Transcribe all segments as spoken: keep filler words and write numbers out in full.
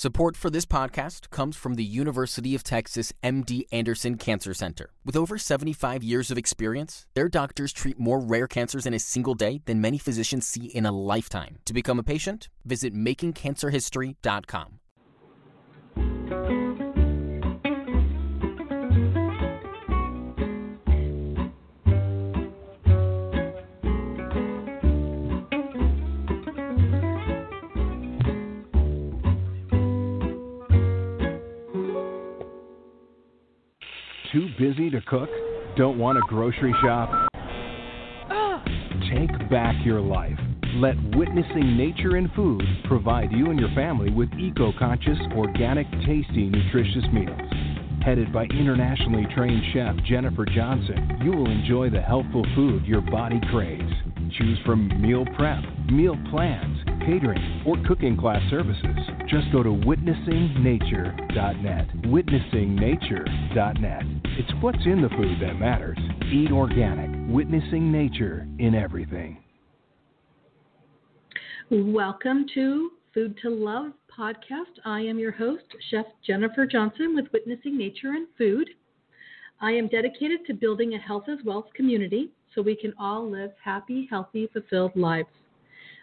Support for this podcast comes from the University of Texas M D Anderson Cancer Center. With over seventy-five years of experience, their doctors treat more rare cancers in a single day than many physicians see in a lifetime. To become a patient, visit making cancer history dot com. Too busy to cook? Don't want to grocery shop? Ah. Take back your life. Let Witnessing Nature and Food provide you and your family with eco-conscious, organic, tasty, nutritious meals. Headed by internationally trained chef Jennifer Johnson, you will enjoy the healthful food your body craves. Choose from meal prep, meal plans, catering, or cooking class services. Just go to witnessing nature dot net. witnessing nature dot net. It's what's in the food that matters. Eat organic. Witnessing nature in everything. Welcome to Food to Love podcast. I am your host, Chef Jennifer Johnson with Witnessing Nature and Food. I am dedicated to building a health as wealth community so we can all live happy, healthy, fulfilled lives.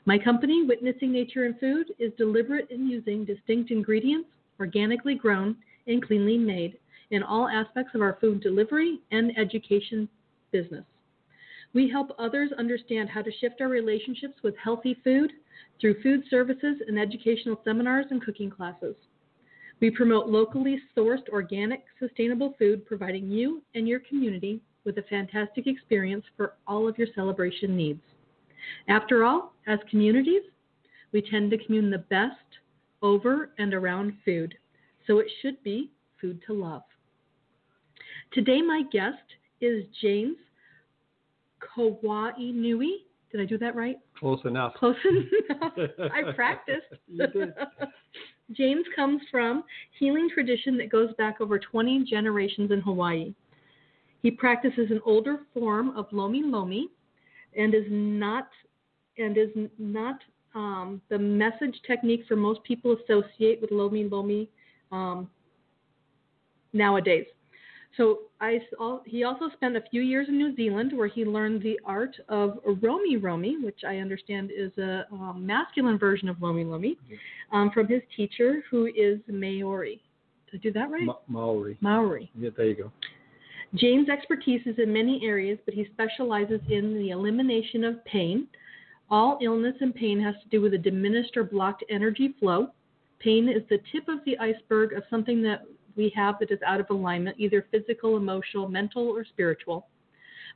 My company, Witnessing Nature and Food, is deliberate in using distinct ingredients, organically grown and cleanly made, in all aspects of our food delivery and education business. We help others understand how to shift our relationships with healthy food through food services and educational seminars and cooking classes. We promote locally sourced, organic, sustainable food, providing you and your community with a fantastic experience for all of your celebration needs. After all, as communities, we tend to commune the best over and around food, so it should be food to love. Today, my guest is James Kawainui. Did I do that right? Close enough. Close enough. I practiced. You did. James comes from a healing tradition that goes back over twenty generations in Hawaii. He practices an older form of lomi lomi, and is not and is not um, the message technique for most people associate with lomi lomi um, nowadays. So I saw, he also spent a few years in New Zealand where he learned the art of romi romi, which I understand is a, a masculine version of lomi lomi, um, from his teacher who is Maori. Did I do that right? Ma- Maori. Maori. Yeah, there you go. James' expertise is in many areas, but he specializes in the elimination of pain. All illness and pain has to do with a diminished or blocked energy flow. Pain is the tip of the iceberg of something that we have that is out of alignment, either physical, emotional, mental, or spiritual.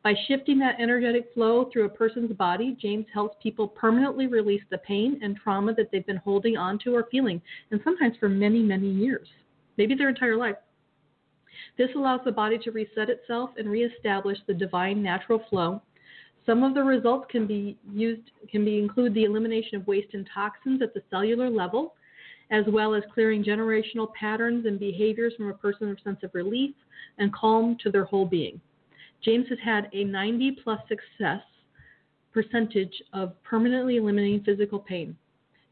By shifting that energetic flow through a person's body, James helps people permanently release the pain and trauma that they've been holding on to or feeling, and sometimes for many, many years, maybe their entire life. This allows the body to reset itself and reestablish the divine natural flow. Some of the results can be used can be include the elimination of waste and toxins at the cellular level, as well as clearing generational patterns and behaviors from a person's sense of relief and calm to their whole being. James has had a ninety plus success percentage of permanently eliminating physical pain.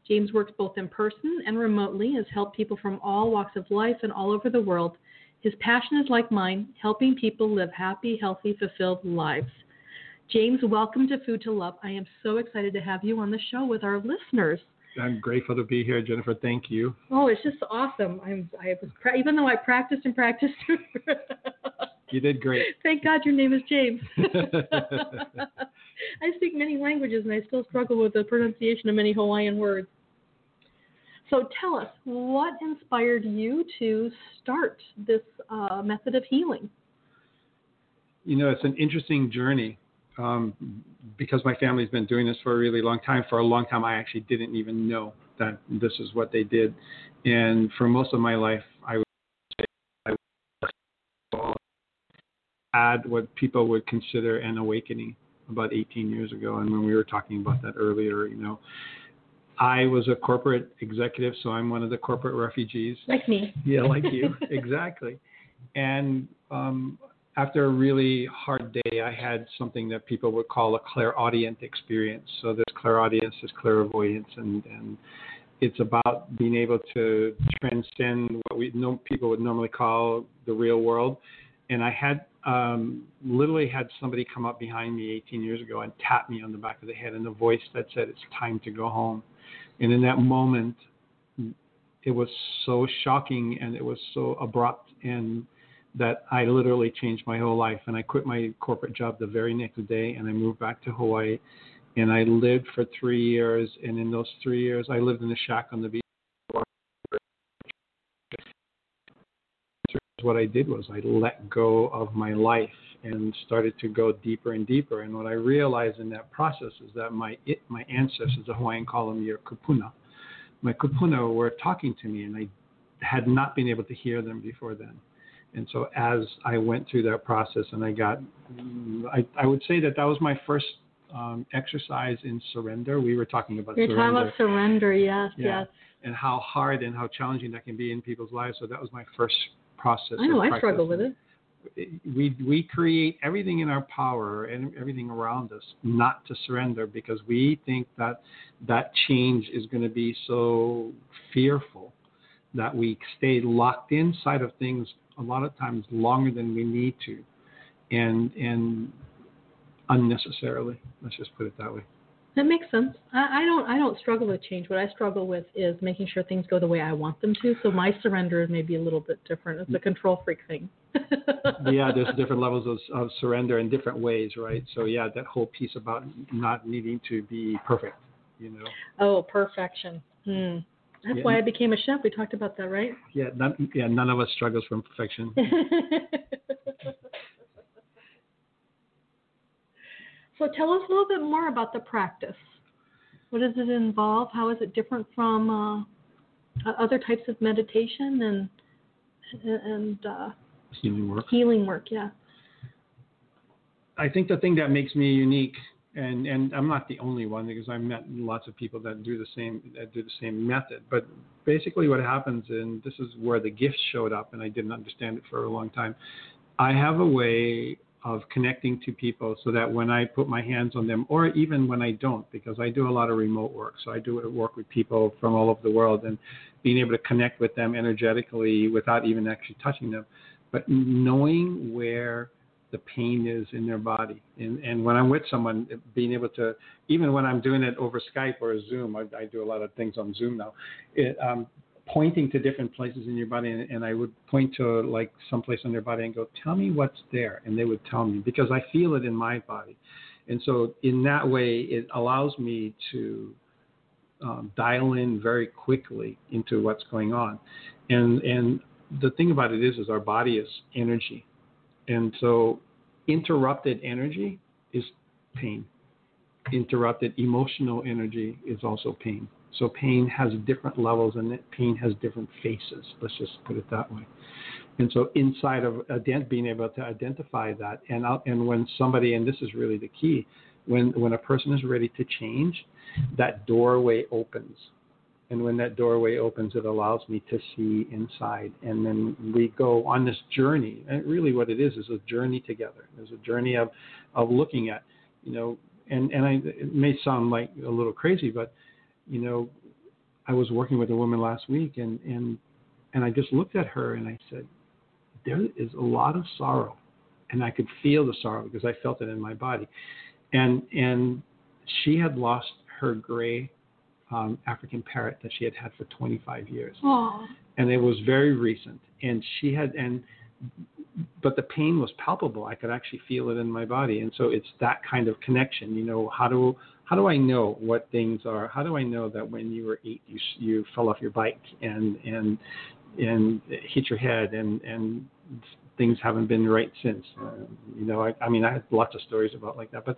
James works both in person and remotely, has helped people from all walks of life and all over the world. His passion is like mine, helping people live happy, healthy, fulfilled lives. James, welcome to Food to Love. I am so excited to have you on the show with our listeners. I'm grateful to be here, Jennifer. Thank you. Oh, it's just awesome. I'm, I was, even though I practiced and practiced. You did great. Thank God your name is James. I speak many languages, and I still struggle with the pronunciation of many Hawaiian words. So tell us, what inspired you to start this uh, method of healing? You know, it's an interesting journey um, because my family's been doing this for a really long time. For a long time, I actually didn't even know that this is what they did. And for most of my life, I would add what people would consider an awakening about eighteen years ago. And when we were talking about that earlier, you know, I was a corporate executive, so I'm one of the corporate refugees. Like me. Yeah, like you. Exactly. And um, after a really hard day, I had something that people would call a clairaudient experience. So there's clairaudience, there's clairvoyance, and, and It's about being able to transcend what we know people would normally call the real world. And I had um, literally had somebody come up behind me eighteen years ago and tap me on the back of the head in a voice that said, "It's time to go home." And in that moment, it was so shocking and it was so abrupt, and that I literally changed my whole life. And I quit my corporate job the very next day, and I moved back to Hawaii. And I lived for three years, and in those three years, I lived in a shack on the beach. What I did was I let go of my life and started to go deeper and deeper. And what I realized in that process is that my it, my ancestors, the Hawaiian call them your kupuna, my kupuna were talking to me, and I had not been able to hear them before then. And so as I went through that process, and I got, I, I would say that that was my first Um, exercise in surrender. We were talking about You're surrender. You're talking about surrender, yes, yeah. yes. And how hard and how challenging that can be in people's lives. So that was my first process. I know, I struggle with it. We we create everything in our power and everything around us not to surrender, because we think that that change is going to be so fearful that we stay locked inside of things a lot of times longer than we need to. And and unnecessarily. Let's just put it that way. That makes sense. I, I don't I don't struggle with change. What I struggle with is making sure things go the way I want them to. So my surrender is maybe a little bit different. It's a control freak thing. Yeah, there's different levels of, of surrender in different ways, right? So yeah, that whole piece about not needing to be perfect, you know. Oh, perfection. Hmm. That's yeah. why I became a chef. We talked about that, right? Yeah, none, yeah, none of us struggles from perfection. So tell us a little bit more about the practice. What does it involve? How is it different from uh, other types of meditation and and uh, healing work? Healing work, yeah. I think the thing that makes me unique, and, and I'm not the only one, because I've met lots of people that do the same that do the same method. But basically, what happens, and this is where the gift showed up, and I didn't understand it for a long time. I have a way of connecting to people so that when I put my hands on them, or even when I don't, because I do a lot of remote work. So I do work with people from all over the world, and being able to connect with them energetically without even actually touching them, but knowing where the pain is in their body. And, and when I'm with someone, being able to, even when I'm doing it over Skype or Zoom, I, I do a lot of things on Zoom now, it, um, pointing to different places in your body, and, and I would point to like someplace on their body and go, "Tell me what's there," and they would tell me, because I feel it in my body. And so in that way, it allows me to um, dial in very quickly into what's going on. And and the thing about it is, is our body is energy, and so interrupted energy is pain. Interrupted emotional energy is also pain. So pain has different levels, and pain has different faces. Let's just put it that way. And so inside of ident- being able to identify that, and out, and when somebody, and this is really the key, when, when a person is ready to change, that doorway opens. And when that doorway opens, it allows me to see inside. And then we go on this journey. And really what it is is a journey together. There's a journey of, of looking at, you know, and, and I, it may sound like a little crazy, but you know, I was working with a woman last week, and, and and I just looked at her and I said, "There is a lot of sorrow," and I could feel the sorrow because I felt it in my body. And and she had lost her gray um, African parrot that she had had for twenty-five years. Aww. And it was very recent. And she had and but the pain was palpable. I could actually feel it in my body. And so it's that kind of connection. You know, how do How do I know what things are? How do I know that when you were eight, you you fell off your bike and and and hit your head, and, and things haven't been right since? Uh, you know, I, I mean, I have lots of stories about like that, but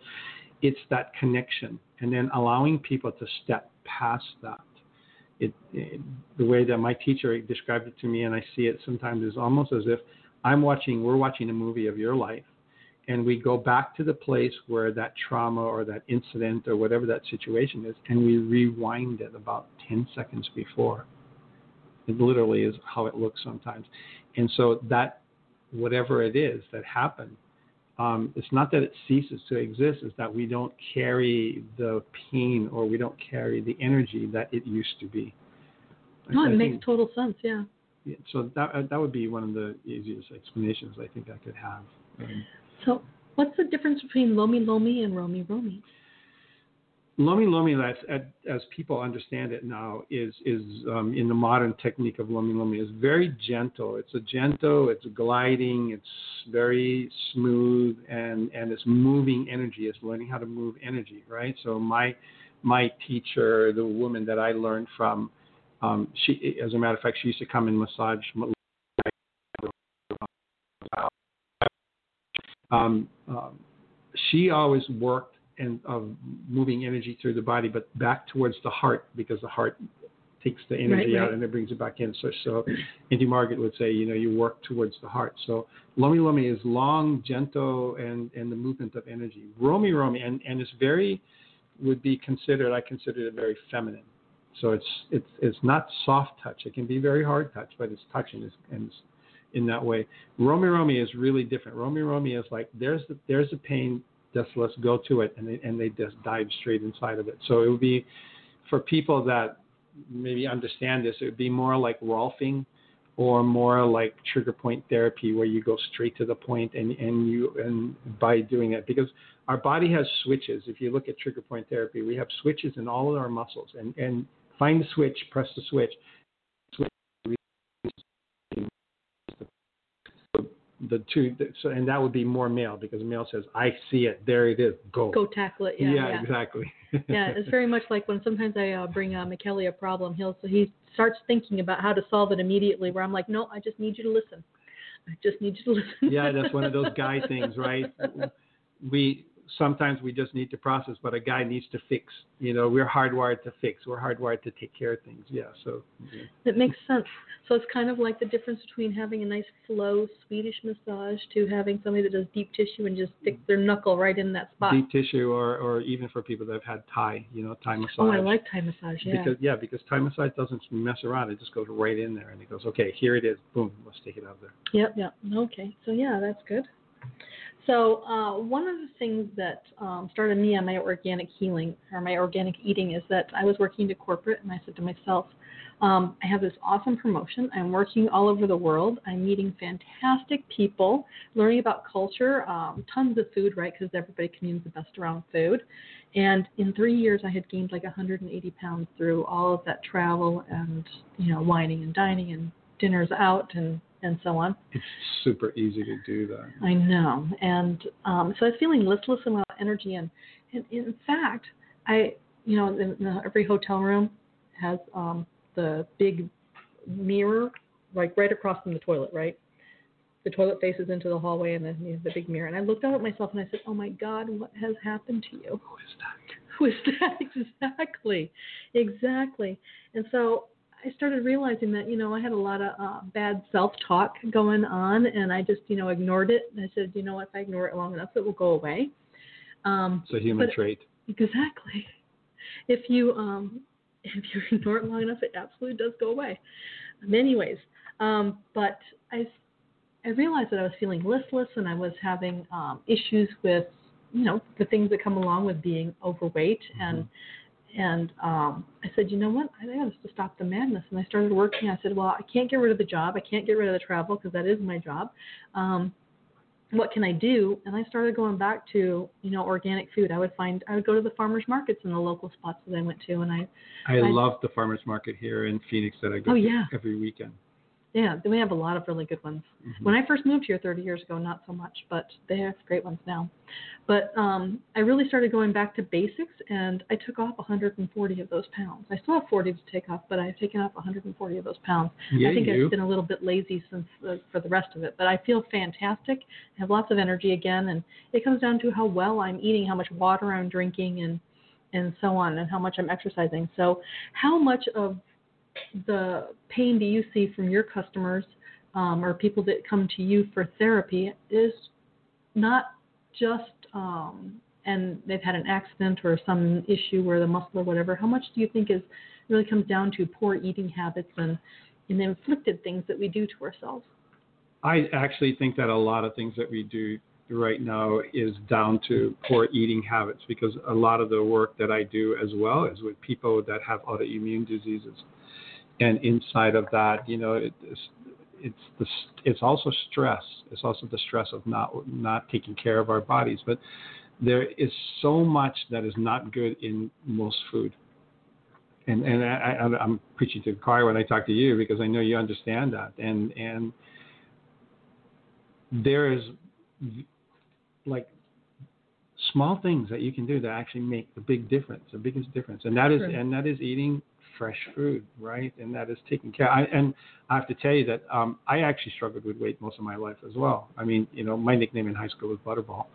it's that connection, and then allowing people to step past that. It, it the way that my teacher described it to me, and I see it sometimes, is almost as if I'm watching, we're watching a movie of your life. And we go back to the place where that trauma or that incident or whatever that situation is, and we rewind it about ten seconds before. It literally is how it looks sometimes. And so that, whatever it is that happened, um, it's not that it ceases to exist, it's that we don't carry the pain, or we don't carry the energy that it used to be. No, it I makes think, total sense, yeah. yeah. So that that would be one of the easiest explanations I think I could have. Um, so what's the difference between lomi lomi and romi romi? Lomi lomi, as, as people understand it now, is is um, in the modern technique of lomi lomi, is very gentle. It's a gentle, it's gliding, it's very smooth, and, and it's moving energy. It's learning how to move energy, right? So my my teacher, the woman that I learned from, um, she, as a matter of fact, she used to come and massage. Um, um, she always worked and of moving energy through the body, but back towards the heart, because the heart takes the energy right, out right. and it brings it back in. So, so Auntie Margaret would say, you know, you work towards the heart. So lomi lomi is long, gentle, and, and the movement of energy. Romi romi, and, and it's very, would be considered, I consider it very feminine. So it's it's it's not soft touch. It can be very hard touch, but it's touching, it's, and it's in that way. Romi romi is really different. Romi romi is like, there's the, there's the pain, just let's go to it, and they, and they just dive straight inside of it. So it would be, for people that maybe understand this, it would be more like Rolfing or more like trigger point therapy, where you go straight to the point, and, and you and by doing that, because our body has switches. If you look at trigger point therapy, we have switches in all of our muscles, and, and find the switch, press the switch. The two, so, and that would be more male, because male says, I see it, there it is, go. Go tackle it, yeah. Yeah, yeah. Exactly. Yeah, it's very much like when sometimes I uh, bring uh, McKelly a problem, he'll, so he starts thinking about how to solve it immediately, where I'm like, no, I just need you to listen. I just need you to listen. Yeah, that's one of those guy things, right? We Sometimes we just need to process, but a guy needs to fix. You know, we're hardwired to fix. We're hardwired to take care of things. Yeah, so. Yeah. That makes sense. So it's kind of like the difference between having a nice flow Swedish massage to having somebody that does deep tissue and just sticks their knuckle right in that spot. Deep tissue, or, or even for people that have had Thai, you know, Thai massage. Oh, I like Thai massage, yeah. Because, yeah, because Thai massage doesn't mess around. It just goes right in there, and it goes, okay, here it is. Boom, let's take it out there. Yep, yep. Okay. So, yeah, that's good. So uh, one of the things that um, started me on my organic healing or my organic eating is that I was working to corporate, and I said to myself, um, I have this awesome promotion. I'm working all over the world. I'm meeting fantastic people, learning about culture, um, tons of food, right, because everybody communes the best around food. And in three years, I had gained like one hundred eighty pounds through all of that travel and, you know, wining and dining and dinners out and and so on. It's super easy to do that. I know. And um, so I was feeling listless and without energy. And, and in fact, I, you know, in, in every hotel room has um, the big mirror, like right across from the toilet, right? The toilet faces into the hallway, and then you have the big mirror. And I looked out at myself and I said, oh my God, what has happened to you? Who is that? Who is that? Exactly. Exactly. And so I started realizing that, you know, I had a lot of uh, bad self-talk going on, and I just, you know, ignored it. And I said, you know what, if I ignore it long enough, it will go away. Um, it's a human trait. Exactly. If you um, if you ignore it long enough, it absolutely does go away in many ways. Um, but I, I realized that I was feeling listless, and I was having um, issues with, you know, the things that come along with being overweight. Mm-hmm. and And um, I said, you know what, I got to stop the madness. And I started working. I said, well, I can't get rid of the job. I can't get rid of the travel, because that is my job. Um, what can I do? And I started going back to, you know, organic food. I would find, I would go to the farmers markets in the local spots that I went to. And I I, I love the farmers market here in Phoenix that I go oh, to yeah. every weekend. Yeah, we have a lot of really good ones. Mm-hmm. When I first moved here thirty years ago, not so much, but they have great ones now. But um, I really started going back to basics, and I took off one hundred forty of those pounds. I still have forty to take off, but I've taken off one hundred forty of those pounds. Yeah, I think you. I've been a little bit lazy since uh, for the rest of it, but I feel fantastic. I have lots of energy again, and it comes down to how well I'm eating, how much water I'm drinking, and, and so on, and how much I'm exercising. So how much of the pain do you see from your customers um, or people that come to you for therapy is not just um, and they've had an accident or some issue where the muscle or whatever. How much do you think is really comes down to poor eating habits and, and the inflicted things that we do to ourselves? I actually think that a lot of things that we do right now is down to poor eating habits, because a lot of the work that I do as well is with people that have autoimmune diseases. And inside of that, you know, it, it's it's the, it's also stress. It's also the stress of not not taking care of our bodies. But there is so much that is not good in most food. And and I, I, I'm preaching to the choir when I talk to you, because I know you understand that. And and there is like small things that you can do that actually make the big difference, the biggest difference. And that is sure. and that is eating fresh food, right? And that is taking care. I, and I have to tell you that um, I actually struggled with weight most of my life as well. I mean, you know, my nickname in high school was Butterball.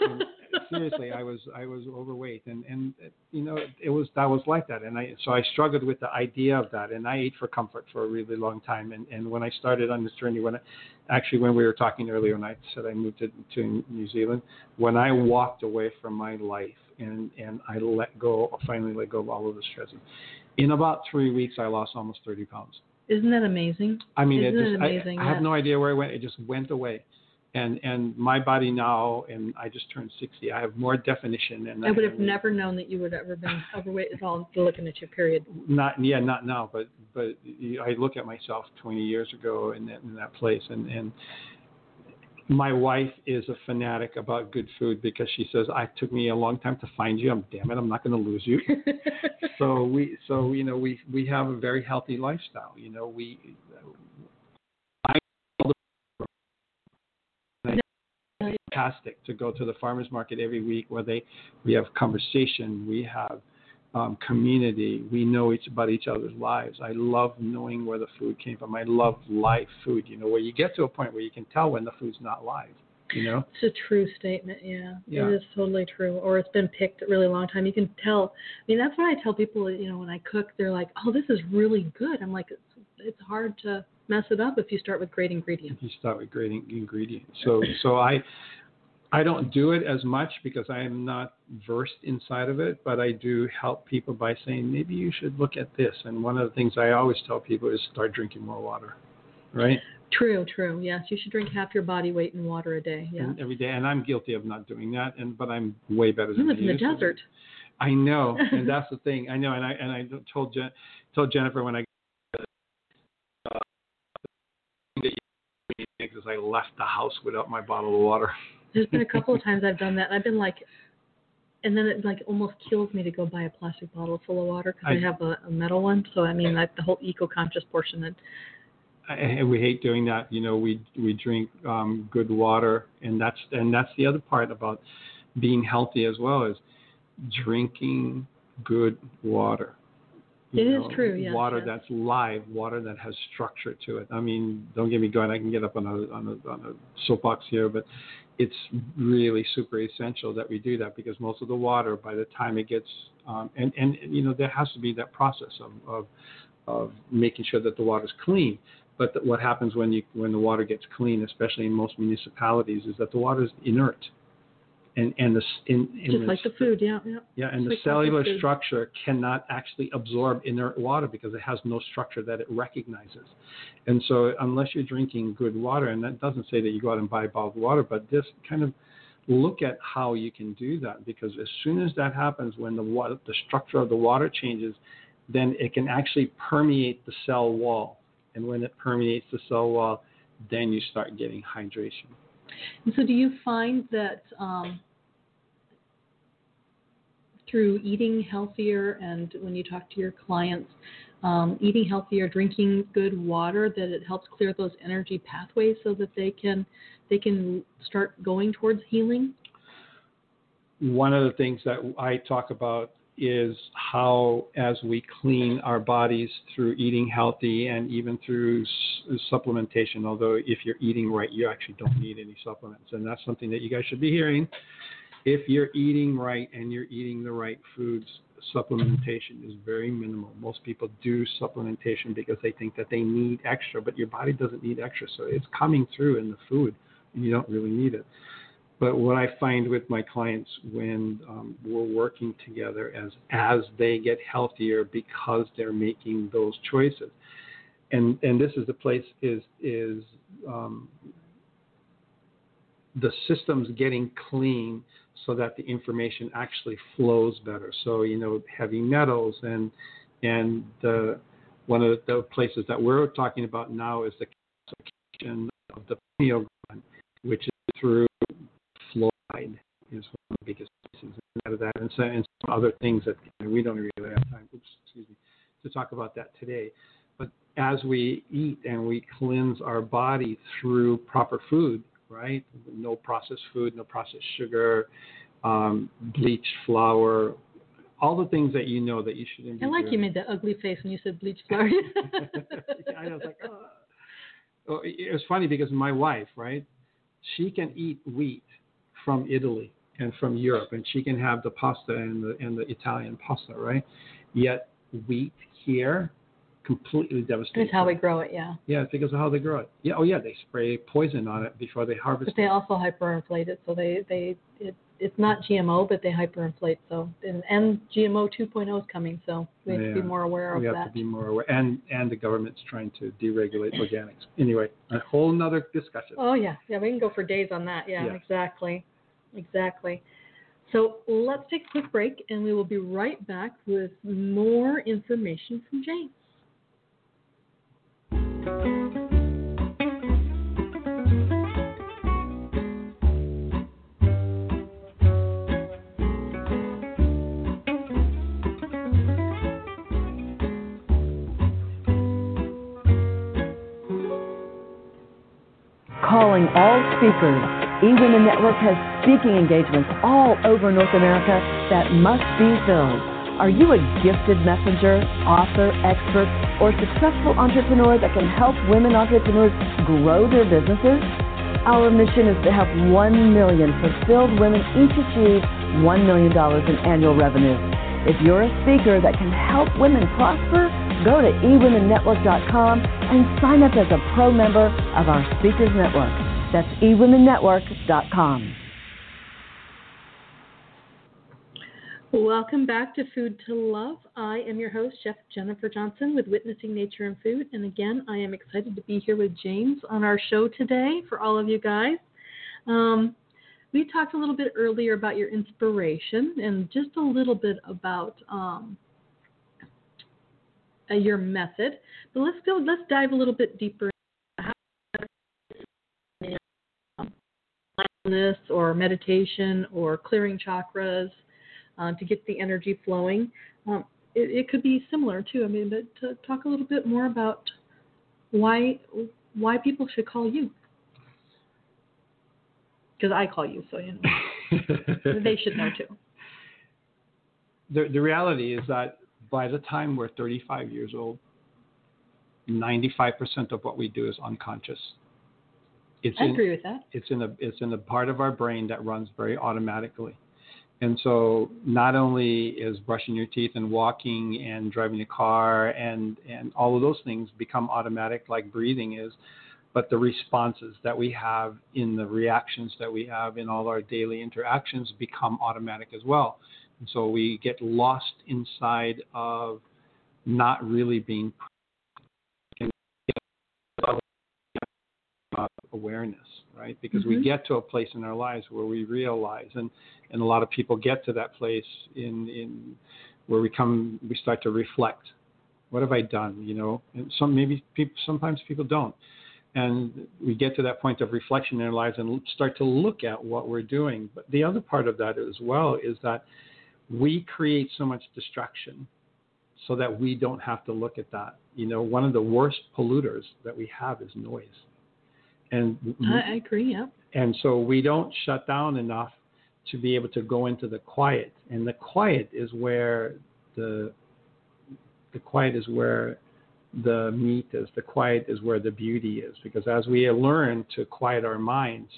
And seriously, I was I was overweight, and and you know it was that was like that, and I so I struggled with the idea of that, and I ate for comfort for a really long time, and, and when I started on this journey, when I, actually when we were talking earlier, and I said I moved to, to New Zealand, when I walked away from my life and and I let go, finally let go of all of the stress, in about three weeks I lost almost thirty pounds. Isn't that amazing? I mean, Isn't it just it amazing? I, I have no idea where it went. It just went away. And and my body now, and I just turned sixty. I have more definition. And I would I, have never known that you would ever been overweight at all. Looking at you, period. Not yeah, not now, but but I look at myself twenty years ago in that, in that place, and and my wife is a fanatic about good food, because she says, "I took me a long time to find you. I'm damn it, I'm not going to lose you." so we so you know we we have a very healthy lifestyle. You know we. Fantastic to go to the farmers market every week, where they we have conversation, we have um, community, we know each about each other's lives. I love knowing where the food came from. I love live food. You know, where you get to a point where you can tell when the food's not live. You know, it's a true statement. Yeah, yeah. It is totally true. Or it's been picked a really long time. You can tell. I mean, that's why I tell people. You know, when I cook, they're like, "Oh, this is really good." I'm like, "It's it's hard to mess it up if you start with great ingredients." If you start with great ingredients. So so I. I don't do it as much because I am not versed inside of it, but I do help people by saying, maybe you should look at this. And one of the things I always tell people is start drinking more water, right? True, true. Yes, you should drink half your body weight in water a day. Yeah, and every day. And I'm guilty of not doing that, and but I'm way better than you. You live in the desert. I know, and that's the thing. I know, and I and I told Je- told Jennifer when I uh, because I left the house without my bottle of water. There's been a couple of times I've done that, and I've been like, and then it like almost kills me to go buy a plastic bottle full of water, because I, I have a, a metal one. So I mean, like the whole eco-conscious portion. That I, we hate doing that. You know, we we drink um, good water, and that's and that's the other part about being healthy as well, is drinking good water. You it know, is true, yeah. Water yes. that's live, water that has structure to it. I mean, don't get me going. I can get up on a, on a, on a soapbox here, but it's really super essential that we do that, because most of the water, by the time it gets, um, and, and, you know, there has to be that process of, of, of making sure that the water's clean. But the, what happens when you when the water gets clean, especially in most municipalities, is that the water is inert. And, and the, in, in Just the, like the food, yeah. Yeah, yeah and Just the like cellular the structure cannot actually absorb inert water, because it has no structure that it recognizes. And so unless you're drinking good water, and that doesn't say that you go out and buy bottled water, but just kind of look at how you can do that, because as soon as that happens, when the water, the structure of the water changes, then it can actually permeate the cell wall. And when it permeates the cell wall, then you start getting hydration. And so do you find that... Um through eating healthier, and when you talk to your clients, um, eating healthier, drinking good water, that it helps clear those energy pathways so that they can they can start going towards healing? One of the things that I talk about is how, as we clean our bodies through eating healthy and even through s- supplementation, although if you're eating right, you actually don't need any supplements. And that's something that you guys should be hearing. If you're eating right and you're eating the right foods, supplementation is very minimal. Most people do supplementation because they think that they need extra, but your body doesn't need extra. So it's coming through in the food, and you don't really need it. But what I find with my clients when um, we're working together as as they get healthier, because they're making those choices, and and this is the place is is um, the system's getting clean, so that the information actually flows better. So, you know, heavy metals and and the one of the places that we're talking about now is the calcification of the pineal gland, which is through fluoride, is one of the biggest places out of that, and, so, and some other things that we don't really have time oops, excuse me, to talk about that today. But as we eat and we cleanse our body through proper food, right? No processed food, no processed sugar, um, bleached flour, all the things that you know that you shouldn't be doing. I like you made that ugly face when you said bleached flour. Yeah, I was like, oh. oh. It was funny because my wife, right? She can eat wheat from Italy and from Europe, and she can have the pasta and the and the Italian pasta, right? Yet wheat here completely devastating. It's how we grow it, yeah. Yeah, it's because of how they grow it. Yeah, oh yeah, they spray poison on it before they harvest it. But they it. also hyperinflate it, so they they it, it's not G M O, but they hyperinflate. So and, and G M O two point oh is coming, so we have yeah. to be more aware we of that. We have to be more aware, and and the government's trying to deregulate organics. Anyway, a whole nother discussion. Oh yeah, yeah, we can go for days on that. Yeah, yeah. exactly, exactly. So let's take a quick break, and we will be right back with more information from James. Calling all speakers, eWomen Network has speaking engagements all over North America that must be filled. Are you a gifted messenger, author, expert, or successful entrepreneur that can help women entrepreneurs grow their businesses? Our mission is to help one million fulfilled women each achieve one million dollars in annual revenue. If you're a speaker that can help women prosper, go to e women network dot com and sign up as a pro member of our Speakers Network. That's e women network dot com. Welcome back to Food to Love. I am your host, Chef Jennifer Johnson with Witnessing Nature and Food. And again, I am excited to be here with James on our show today for all of you guys. Um, we talked a little bit earlier about your inspiration and just a little bit about um, uh, your method. But let's go, let's dive a little bit deeper into mindfulness or meditation or clearing chakras. Uh, to get the energy flowing. Um, it, it could be similar, too. I mean, but to talk a little bit more about why why people should call you. Because I call you, so you know. They should know, too. The, the reality is that by the time we're thirty-five years old, ninety-five percent of what we do is unconscious. It's I in, agree with that. It's in, a, it's in a part of our brain that runs very automatically. And so not only is brushing your teeth and walking and driving a car and, and all of those things become automatic like breathing is, but the responses that we have in the reactions that we have in all our daily interactions become automatic as well. And so we get lost inside of not really being awareness, right? Because mm-hmm. we get to a place in our lives where we realize, and, and a lot of people get to that place in, in where we come, we start to reflect. What have I done? You know, and some maybe people, sometimes people don't, and we get to that point of reflection in our lives and start to look at what we're doing. But the other part of that as well is that we create so much distraction so that we don't have to look at that. You know, one of the worst polluters that we have is noise. And I agree, yeah. And so we don't shut down enough to be able to go into the quiet. And the quiet is where the the quiet is where the meat is. The quiet is where the beauty is. Because as we learn to quiet our minds,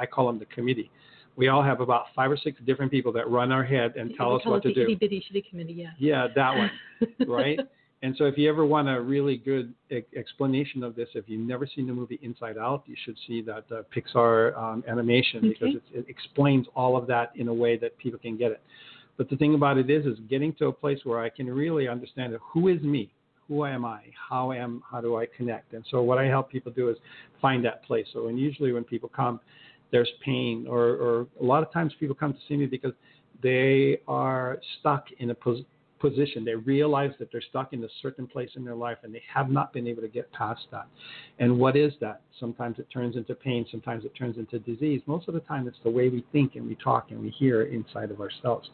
I call them the committee. We all have about five or six different people that run our head and tell we us call what it to the do. Itty bitty shitty committee, yeah. Yeah, that one, right? And so if you ever want a really good e- explanation of this, if you've never seen the movie Inside Out, you should see that uh, Pixar um, animation okay. because it's, it explains all of that in a way that people can get it. But the thing about it is, is getting to a place where I can really understand who is me, who am I, how am, how do I connect? And so what I help people do is find that place. So and usually when people come, there's pain or, or a lot of times people come to see me because they are stuck in a position. position. They realize that they're stuck in a certain place in their life and they have not been able to get past that. And what is that? Sometimes it turns into pain. Sometimes it turns into disease. Most of the time, it's the way we think and we talk and we hear inside of ourselves.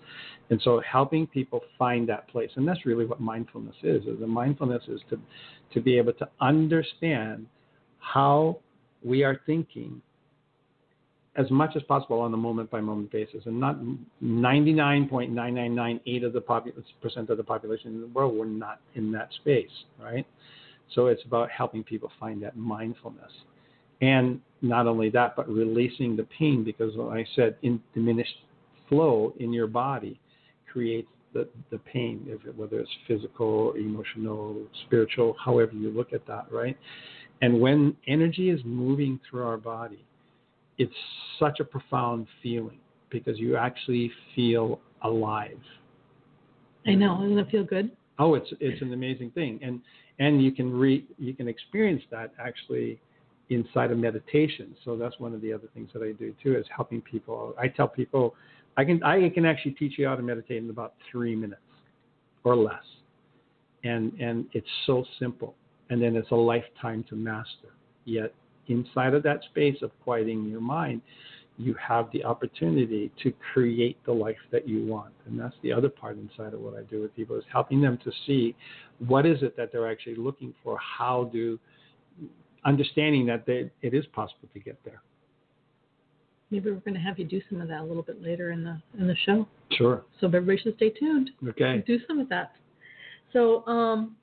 And so helping people find that place. And that's really what mindfulness is. The mindfulness is to, to be able to understand how we are thinking as much as possible on a moment-by-moment basis. And not ninety-nine point nine nine nine eight percent of the, popul- percent of the population in the world were not in that space, right? So it's about helping people find that mindfulness. And not only that, but releasing the pain, because like I said, in diminished flow in your body creates the, the pain, if it, whether it's physical, emotional, spiritual, however you look at that, right? And when energy is moving through our body, it's such a profound feeling because you actually feel alive. I know. Doesn't it feel good? Oh, it's it's an amazing thing, and and you can re you can experience that actually inside of meditation. So that's one of the other things that I do too, is helping people. I tell people I can I can actually teach you how to meditate in about three minutes or less, and and it's so simple. And then it's a lifetime to master. Yet inside of that space of quieting your mind, you have the opportunity to create the life that you want. And that's the other part inside of what I do with people, is helping them to see what is it that they're actually looking for, how do, understanding that they, it is possible to get there. Maybe we're going to have you do some of that a little bit later in the in the show. Sure. So everybody should stay tuned. Okay. Do some of that. So um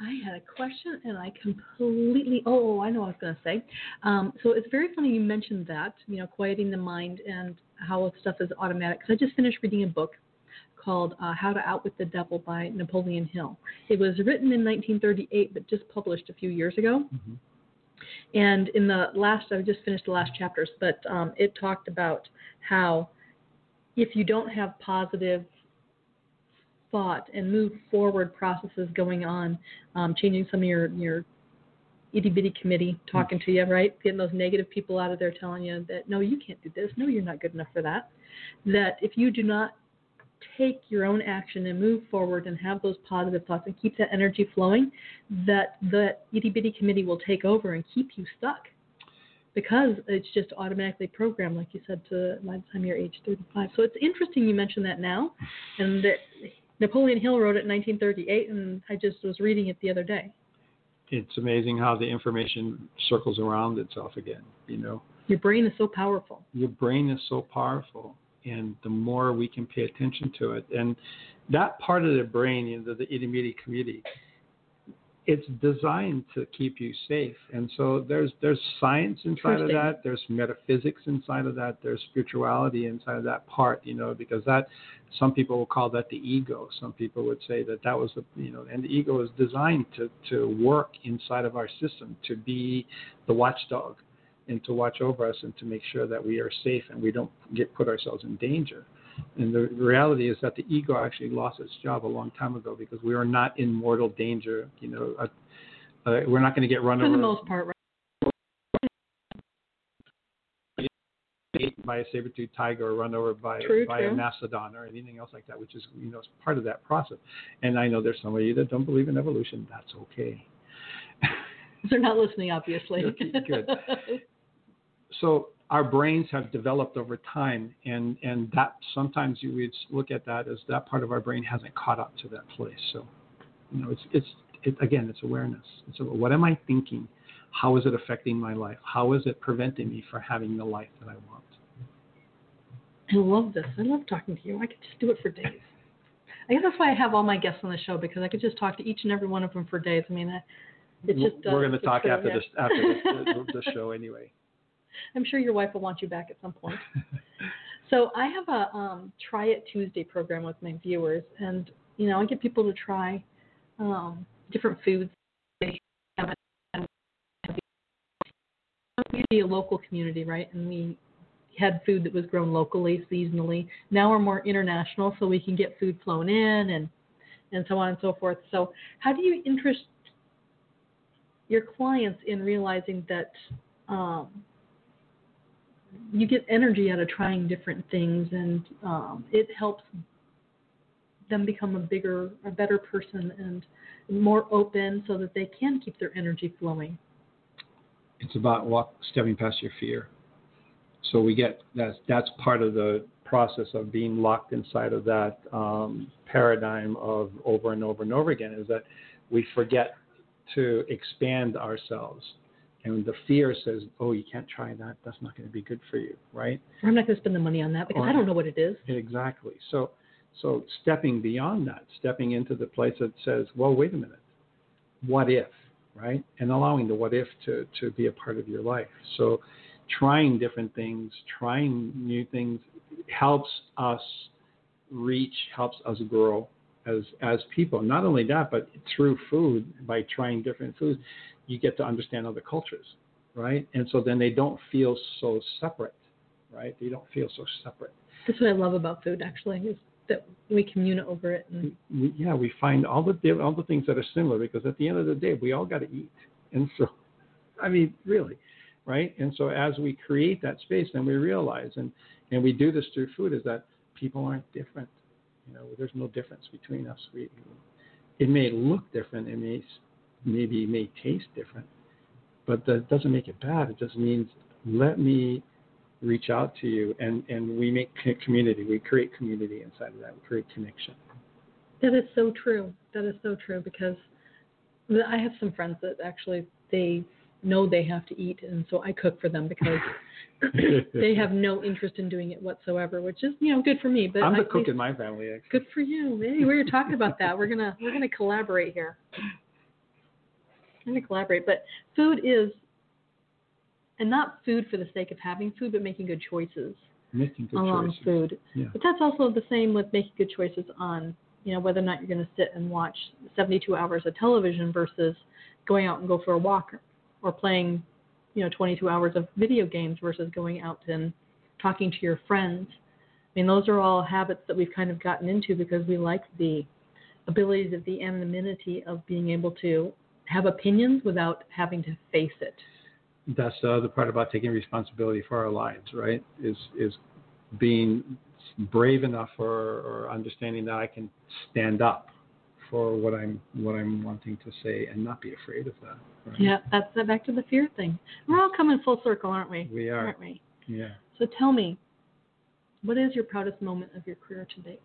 I had a question, and I completely, oh, I know what I was going to say. Um, so it's very funny you mentioned that, you know, quieting the mind and how stuff is automatic. Because I just finished reading a book called uh, How to Outwit the Devil by Napoleon Hill. It was written in nineteen thirty-eight, but just published a few years ago. Mm-hmm. And in the last, I just finished the last chapters, but um, it talked about how if you don't have positive thought and move forward processes going on, um, changing some of your, your itty bitty committee talking to you, right? Getting those negative people out of there telling you that, no, you can't do this. No, you're not good enough for that. That if you do not take your own action and move forward and have those positive thoughts and keep that energy flowing, that the itty bitty committee will take over and keep you stuck. Because it's just automatically programmed, like you said, to by the time you're age thirty-five. So it's interesting you mention that now, and that Napoleon Hill wrote it in nineteen thirty-eight, and I just was reading it the other day. It's amazing how the information circles around itself again, you know. Your brain is so powerful. Your brain is so powerful, and the more we can pay attention to it. And that part of the brain, you know, the itty-bitty community, it's designed to keep you safe. And so there's there's science inside of that. There's metaphysics inside of that. There's spirituality inside of that part, you know, because that, some people will call that the ego. Some people would say that that was the, you know, and the ego is designed to, to work inside of our system, to be the watchdog and to watch over us and to make sure that we are safe and we don't get put ourselves in danger. And the reality is that the ego actually lost its job a long time ago because we are not in mortal danger. You know, uh, uh, we're not going to get run over. For the most part, right? By a saber-toothed tiger or run over by, true, by true. a mastodon or anything else like that, which is, you know, part of that process. And I know there's some of you that don't believe in evolution. That's okay. They're not listening, obviously. Good. So our brains have developed over time, and, and that sometimes you would look at that as that part of our brain hasn't caught up to that place. So, you know, it's it's it, again, it's awareness. It's about, what am I thinking? How is it affecting my life? How is it preventing me from having the life that I want? I love this. I love talking to you. I could just do it for days. I guess that's why I have all my guests on the show, because I could just talk to each and every one of them for days. I mean, I, it just we're going to talk so, after yeah. this after this, the show anyway. I'm sure your wife will want you back at some point. So I have a um, Try It Tuesday program with my viewers. And, you know, I get people to try um, different foods. They have a local community, right? And we had food that was grown locally, seasonally. Now we're more international, so we can get food flown in and, and so on and so forth. So how do you interest your clients in realizing that um, – you get energy out of trying different things, and um, it helps them become a bigger, a better person and more open so that they can keep their energy flowing. It's about walk, stepping past your fear. So we get that's that's part of the process of being locked inside of that um, paradigm of over and over and over again, is that we forget to expand ourselves. And the fear says, oh, you can't try that. That's not going to be good for you, right? Or I'm not going to spend the money on that because or, I don't know what it is. Exactly. So so stepping beyond that, stepping into the place that says, well, wait a minute, what if, right? And allowing the what if to, to be a part of your life. So trying different things, trying new things helps us reach, helps us grow as as people. Not only that, but through food, by trying different foods, you get to understand other cultures, right? And so then they don't feel so separate, right? They don't feel so separate. That's what I love about food, actually, is that we commune over it. And... We, yeah, we find all the all the things that are similar, because at the end of the day, we all got to eat. And so, I mean, really, right? And so as we create that space, then we realize, and, and we do this through food, is that people aren't different. You know, there's no difference between us. We, it may look different. It may maybe it may taste different, but that doesn't make it bad. It just means let me reach out to you, and, and we make community. We create community inside of that. We create connection. That is so true. That is so true, because I have some friends that actually they know they have to eat, and so I cook for them because they have no interest in doing it whatsoever, which is, you know, good for me. But I'm the cook in my family, actually. Good for you. Hey, we were talking about that. We're gonna we're gonna collaborate here. To collaborate, but food is, and not food for the sake of having food, but making good choices making good along choices. Food. Yeah. But that's also the same with making good choices on, you know, whether or not you're going to sit and watch seventy-two hours of television versus going out and go for a walk, or playing, you know, twenty-two hours of video games versus going out and talking to your friends. I mean, those are all habits that we've kind of gotten into because we like the abilities of the anonymity of being able to have opinions without having to face it. That's the other part about taking responsibility for our lives, right? Is is being brave enough, or, or understanding that I can stand up for what I'm what I'm wanting to say and not be afraid of that. Right? Yeah, that's that back to the fear thing. We're all coming full circle, aren't we? We are. Aren't we? Yeah. So tell me, what is your proudest moment of your career to date?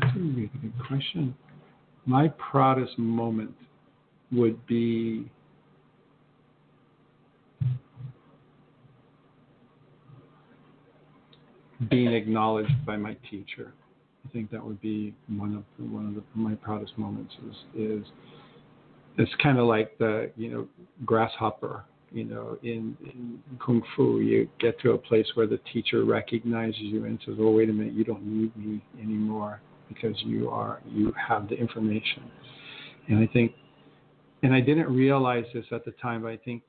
That's a really good question. My proudest moment would be being acknowledged by my teacher. I think that would be one of the, one of the, my proudest moments. Is is it's kind of like the you know grasshopper. You know, in, in Kung Fu, you get to a place where the teacher recognizes you and says, "Oh, wait a minute, you don't need me anymore." Because you are, you have the information. And I think, and I didn't realize this at the time, but I think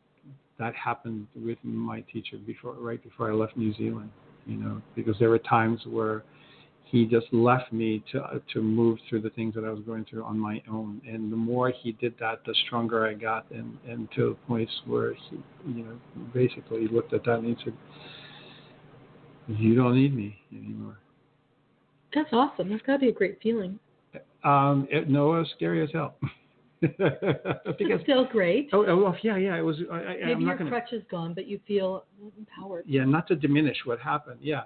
that happened with my teacher before, right before I left New Zealand, you know, because there were times where he just left me to to move through the things that I was going through on my own. And the more he did that, the stronger I got, and, and to a place where he, you know, basically looked at that and he said, "You don't need me anymore." That's awesome. That's got to be a great feeling. Um, it, no, it was scary as hell. It's still great. Oh, well, yeah, yeah. It was. I, I, Maybe I'm your not gonna, crutch is gone, but you feel empowered. Yeah, not to diminish what happened. Yeah,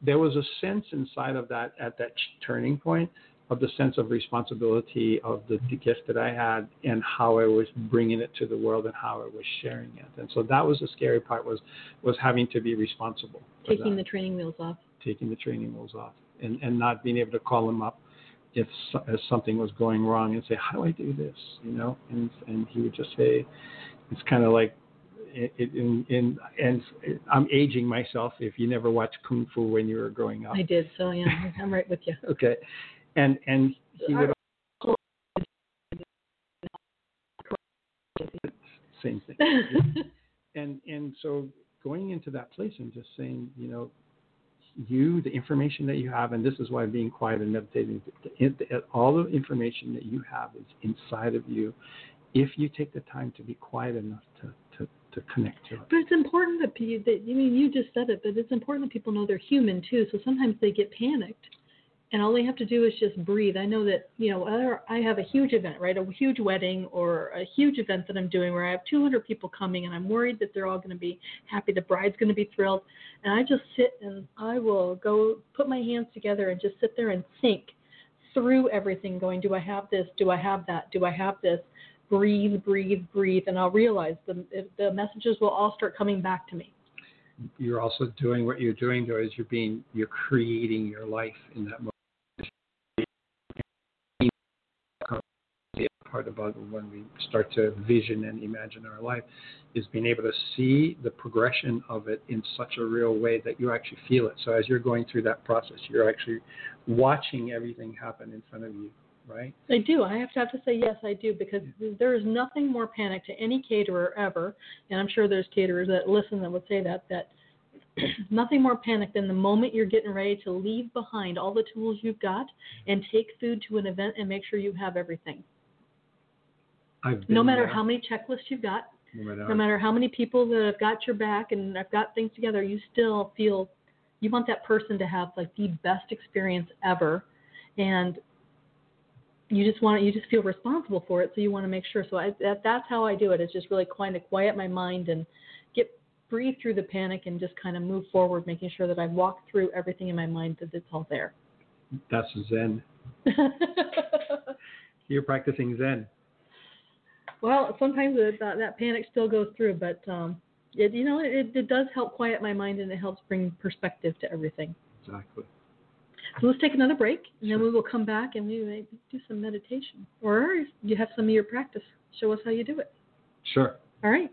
there was a sense inside of that at that turning point of the sense of responsibility of the, the gift that I had and how I was bringing it to the world and how I was sharing it. And so that was the scary part, was was having to be responsible. Taking the training wheels off. taking the training wheels off and, and not being able to call them up if, if something was going wrong and say, "How do I do this?" You know, and and he would just say, it's kind of like, it, it, in, in, and I'm aging myself if you never watched Kung Fu when you were growing up. I did, so yeah, I'm right with you. Okay. And, and he would also... Same thing. and And so going into that place and just saying, you know, you, the information that you have, and this is why being quiet and meditating, all the information that you have is inside of you. If you take the time to be quiet enough to, to, to connect to it. But it's important that you, that, I mean, you just said it, but it's important that people know they're human too. So sometimes they get panicked, and all they have to do is just breathe. I know that, you know, I have a huge event, right? A huge wedding or a huge event that I'm doing where I have two hundred people coming, and I'm worried that they're all going to be happy. The bride's going to be thrilled. And I just sit and I will go put my hands together and just sit there and think through everything going, do I have this? Do I have that? Do I have this? Breathe, breathe, breathe. And I'll realize the, the messages will all start coming back to me. You're also doing what you're doing, though, is you're being, you're creating your life in that moment. Part about when we start to vision and imagine our life is being able to see the progression of it in such a real way that you actually feel it. So as you're going through that process, you're actually watching everything happen in front of you, right? I do. I have to have to say yes, I do, because yeah. there is nothing more panic to any caterer ever, and I'm sure there's caterers that listen that would say that, that nothing more panic than the moment you're getting ready to leave behind all the tools you've got and take food to an event and make sure you have everything. No matter there. how many checklists you've got, no matter, no matter how many people that have got your back and have got things together, you still feel you want that person to have like the best experience ever, and you just want it, you just feel responsible for it, so you want to make sure. So I, that, that's how I do it. It's just really kind of quiet my mind and get breathe through the panic and just kind of move forward, making sure that I walk through everything in my mind that it's all there. That's Zen. You're practicing Zen. Well, sometimes it, that, that panic still goes through, but, um, it, you know, it, it does help quiet my mind, and it helps bring perspective to everything. Exactly. So let's take another break, and sure. then we will come back, and we may do some meditation. Or you have some of your practice. Show us how you do it. Sure. All right.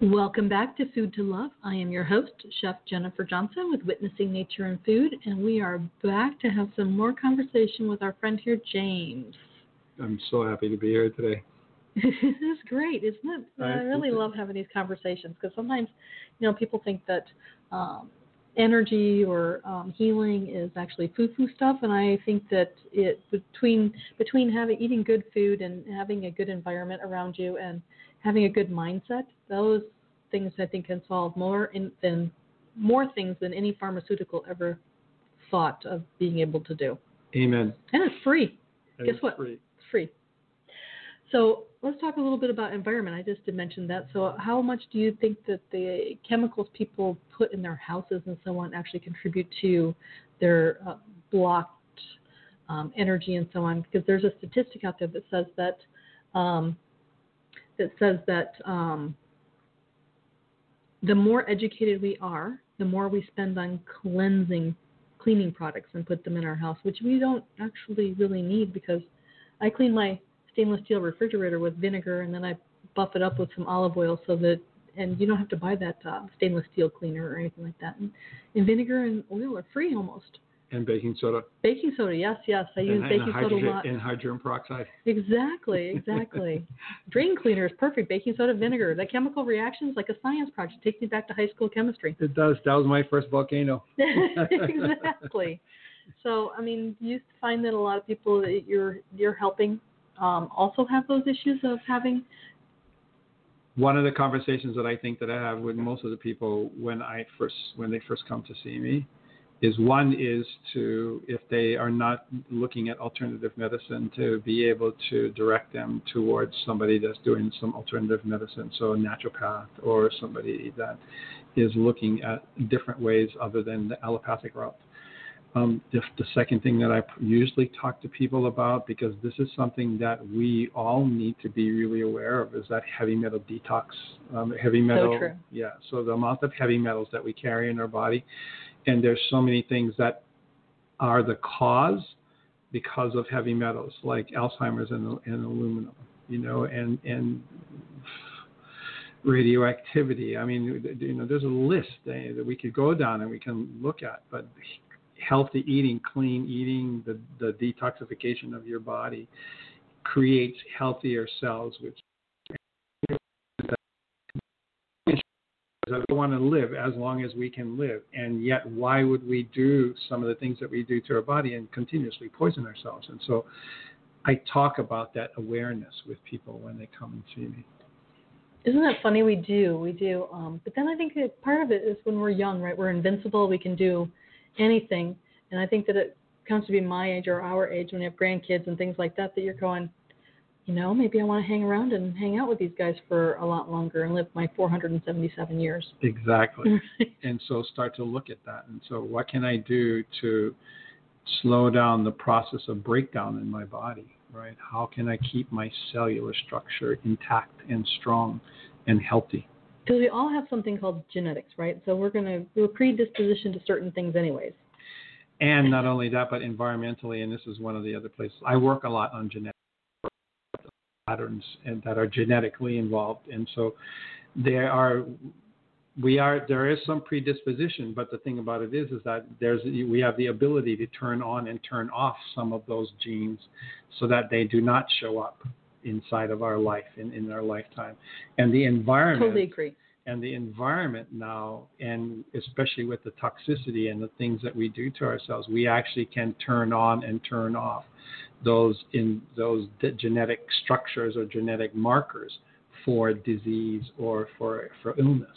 Welcome back to Food to Love. I am your host, Chef Jennifer Johnson with Witnessing Nature and Food, and we are back to have some more conversation with our friend here, James. I'm so happy to be here today. It's great, isn't it? I, I really love having these conversations, because sometimes, you know, people think that um, energy or um, healing is actually foo-foo stuff, and I think that it between between having eating good food and having a good environment around you and having a good mindset, those things I think can solve more in, than more things than any pharmaceutical ever thought of being able to do. Amen. And it's free. And Guess it's what? Free. It's free. So let's talk a little bit about environment. I just did mention that. So how much do you think that the chemicals people put in their houses and so on actually contribute to their uh, blocked um, energy and so on? Because there's a statistic out there that says that um, that says that um, the more educated we are, the more we spend on cleansing, cleaning products and put them in our house, which we don't actually really need, because I clean my stainless steel refrigerator with vinegar, and then I buff it up with some olive oil, so that, and you don't have to buy that uh, stainless steel cleaner or anything like that. And, and vinegar and oil are free almost. And baking soda. Baking soda, yes, yes. I use and, baking and soda a lot. And hydrogen peroxide. Exactly, exactly. Drain cleaner is perfect. Baking soda, vinegar. That chemical reaction is like a science project. It takes me back to high school chemistry. It does. That was my first volcano. Exactly. So, I mean, you find that a lot of people that you're, you're helping um, also have those issues of having. One of the conversations that I think that I have with most of the people when I first when they first come to see me is one is to, if they are not looking at alternative medicine, to be able to direct them towards somebody that's doing some alternative medicine, so a naturopath or somebody that is looking at different ways other than the allopathic route. Um, the, the second thing that I usually talk to people about, because this is something that we all need to be really aware of, is that heavy metal detox. Um, heavy metal, so true. Yeah. So the amount of heavy metals that we carry in our body, and there's so many things that are the cause because of heavy metals, like Alzheimer's and, and aluminum, you know, and and. radioactivity. I mean, you know, there's a list eh, that we could go down and we can look at, but healthy eating, clean eating, the, the detoxification of your body creates healthier cells, which I want to live as long as we can live. And yet, why would we do some of the things that we do to our body and continuously poison ourselves? And so I talk about that awareness with people when they come and see me. Isn't that funny? We do, we do. Um, but then I think that part of it is when we're young, right? We're invincible. We can do anything. And I think that it comes to be my age or our age when you have grandkids and things like that, that you're going, you know, maybe I want to hang around and hang out with these guys for a lot longer and live my four hundred seventy-seven years. Exactly. And so start to look at that. And so what can I do to slow down the process of breakdown in my body? Right? How can I keep my cellular structure intact and strong and healthy? Because we all have something called genetics, right? So we're going to, we're predispositioned to certain things anyways. And not only that, but environmentally, and this is one of the other places. I work a lot on genetic patterns and that are genetically involved. And so there are, we are, there is some predisposition, but the thing about it is, is that there's, we have the ability to turn on and turn off some of those genes so that they do not show up inside of our life in, in our lifetime. And the environment, totally agree. And the environment now, and especially with the toxicity and the things that we do to ourselves, we actually can turn on and turn off those in those genetic structures or genetic markers for disease or for, for illness.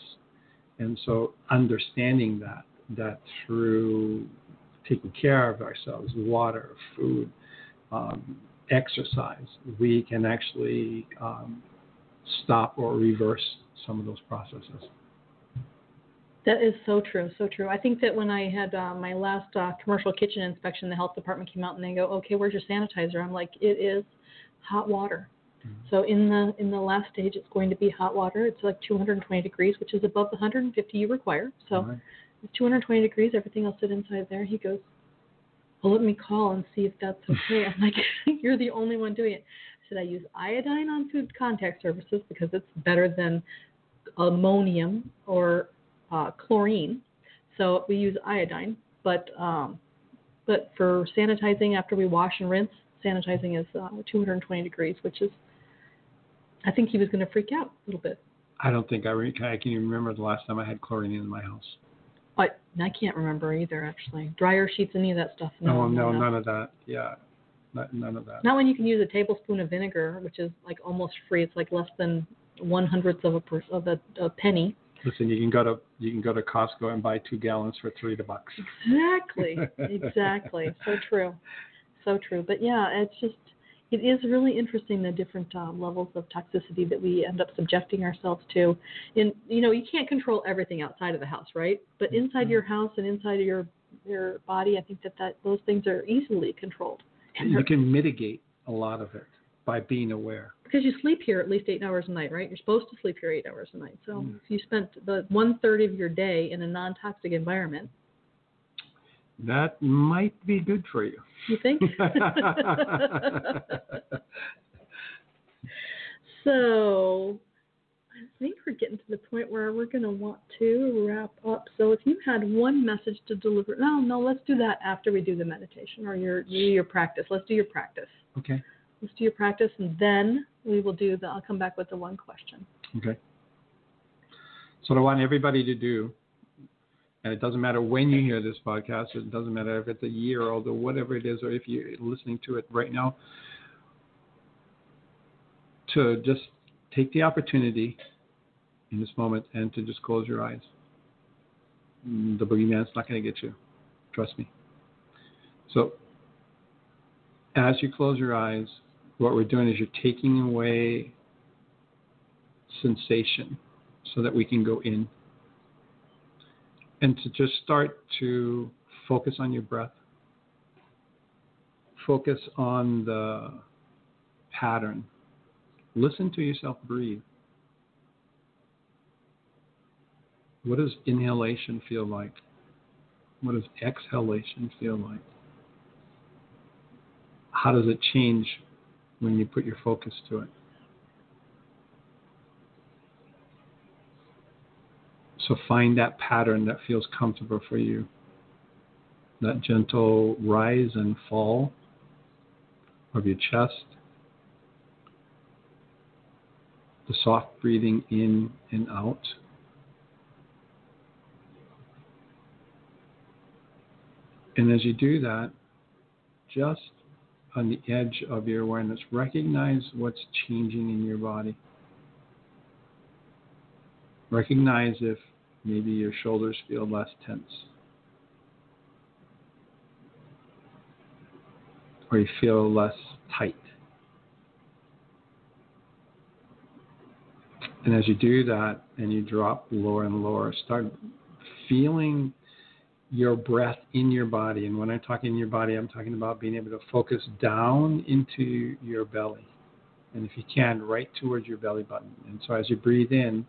And so understanding that, that through taking care of ourselves, water, food, um, exercise, we can actually um, stop or reverse some of those processes. That is so true, so true. I think that when I had uh, my last uh, commercial kitchen inspection, the health department came out and they go, okay, where's your sanitizer? I'm like, it is hot water. So in the in the last stage, it's going to be hot water. It's like two hundred twenty degrees, which is above the one hundred fifty you require. So right. It's two hundred twenty degrees. Everything else is inside there. He goes, well, let me call and see if that's okay. I'm like, you're the only one doing it. I said, I use iodine on food contact surfaces because it's better than ammonium or uh, chlorine. So we use iodine. But, um, but for sanitizing after we wash and rinse, sanitizing is uh, two hundred twenty degrees, which is, I think he was going to freak out a little bit. I don't think I, re- I can even remember the last time I had chlorine in my house. I, I can't remember either, actually. Dryer sheets, any of that stuff. No, no, no none of that. Yeah, not, none of that. Not when you can use a tablespoon of vinegar, which is like almost free. It's like less than one hundredth of a per- of a, a penny. Listen, you can go to you can go to Costco and buy two gallons for three bucks. Exactly, exactly. So true. So true. But yeah, it's just, it is really interesting the different uh, levels of toxicity that we end up subjecting ourselves to. And, you know, you can't control everything outside of the house, right? But inside mm-hmm. your house and inside of your, your body, I think that, that those things are easily controlled. And you can mitigate a lot of it by being aware. Because you sleep here at least eight hours a night, right? You're supposed to sleep here eight hours a night. So mm. if you spent the one-third of your day in a non-toxic environment, that might be good for you. You think? So I think we're getting to the point where we're going to want to wrap up. So if you had one message to deliver, no, no, let's do that after we do the meditation or your your practice. Let's do your practice. Okay. Let's do your practice, and then we will do the, I'll come back with the one question. Okay. So what I want everybody to do, and it doesn't matter when you hear this podcast, it doesn't matter if it's a year old or whatever it is, or if you're listening to it right now, to just take the opportunity in this moment and to just close your eyes. The boogeyman's not going to get you. Trust me. So as you close your eyes, what we're doing is you're taking away sensation so that we can go in. And to just start to focus on your breath. Focus on the pattern. Listen to yourself breathe. What does inhalation feel like? What does exhalation feel like? How does it change when you put your focus to it? So find that pattern that feels comfortable for you. That gentle rise and fall of your chest. The soft breathing in and out. And as you do that, just on the edge of your awareness, recognize what's changing in your body. Recognize if maybe your shoulders feel less tense, or you feel less tight. And as you do that and you drop lower and lower, start feeling your breath in your body. And when I'm talking in your body, I'm talking about being able to focus down into your belly. And if you can, right towards your belly button. And so as you breathe in,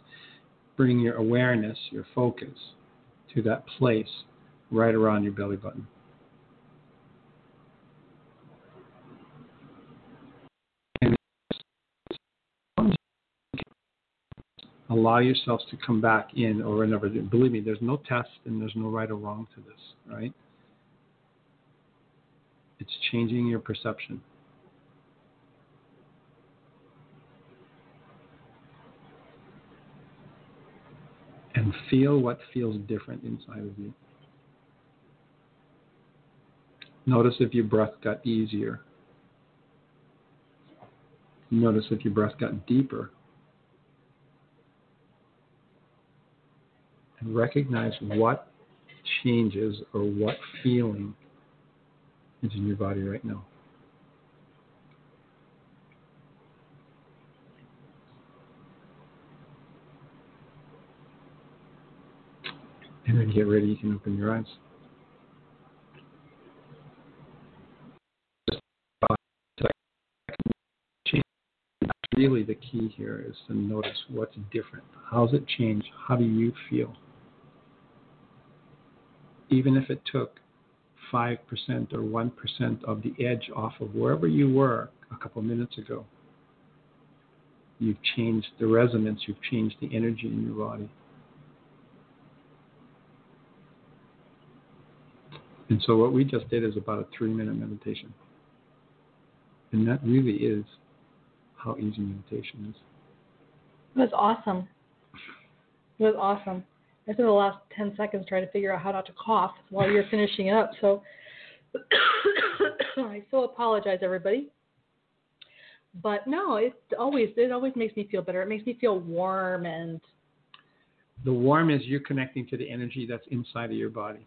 bring your awareness, your focus, to that place right around your belly button. And allow yourselves to come back in over and over again. Believe me, there's no test and there's no right or wrong to this, right? It's changing your perception. And feel what feels different inside of you. Notice if your breath got easier. Notice if your breath got deeper. And recognize what changes or what feeling is in your body right now. And when you get ready, you can open your eyes. Really, the key here is to notice what's different. How's it changed? How do you feel? Even if it took five percent or one percent of the edge off of wherever you were a couple minutes ago, you've changed the resonance, you've changed the energy in your body. And so what we just did is about a three-minute meditation. And that really is how easy meditation is. It was awesome. It was awesome. I spent the last ten seconds trying to figure out how not to cough while you're finishing it up. So I so apologize, everybody. But no, it always it always makes me feel better. It makes me feel warm. And the warm is you connecting to the energy that's inside of your body.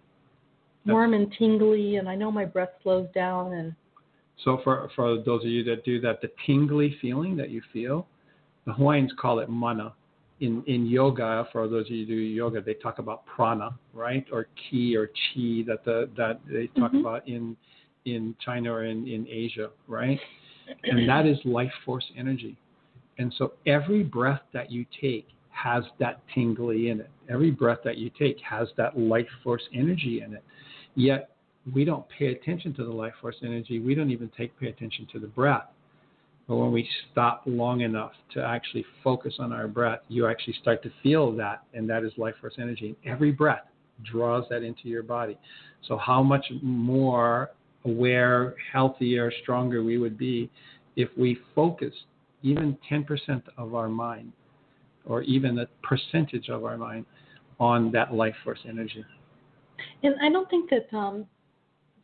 Warm and tingly, and I know my breath slows down. And so for for those of you that do that, the tingly feeling that you feel, the Hawaiians call it mana. In in yoga, for those of you who do yoga, they talk about prana, right? Or ki or chi that the that they talk mm-hmm. about in in China or in, in Asia, right? And that is life force energy. And so every breath that you take has that tingly in it. Every breath that you take has that life force energy in it. Yet we don't pay attention to the life force energy. We don't even take pay attention to the breath. But when we stop long enough to actually focus on our breath, you actually start to feel that, and that is life force energy. And every breath draws that into your body. So how much more aware, healthier, stronger we would be if we focused even ten percent of our mind, or even a percentage of our mind, on that life force energy. And I don't think that um,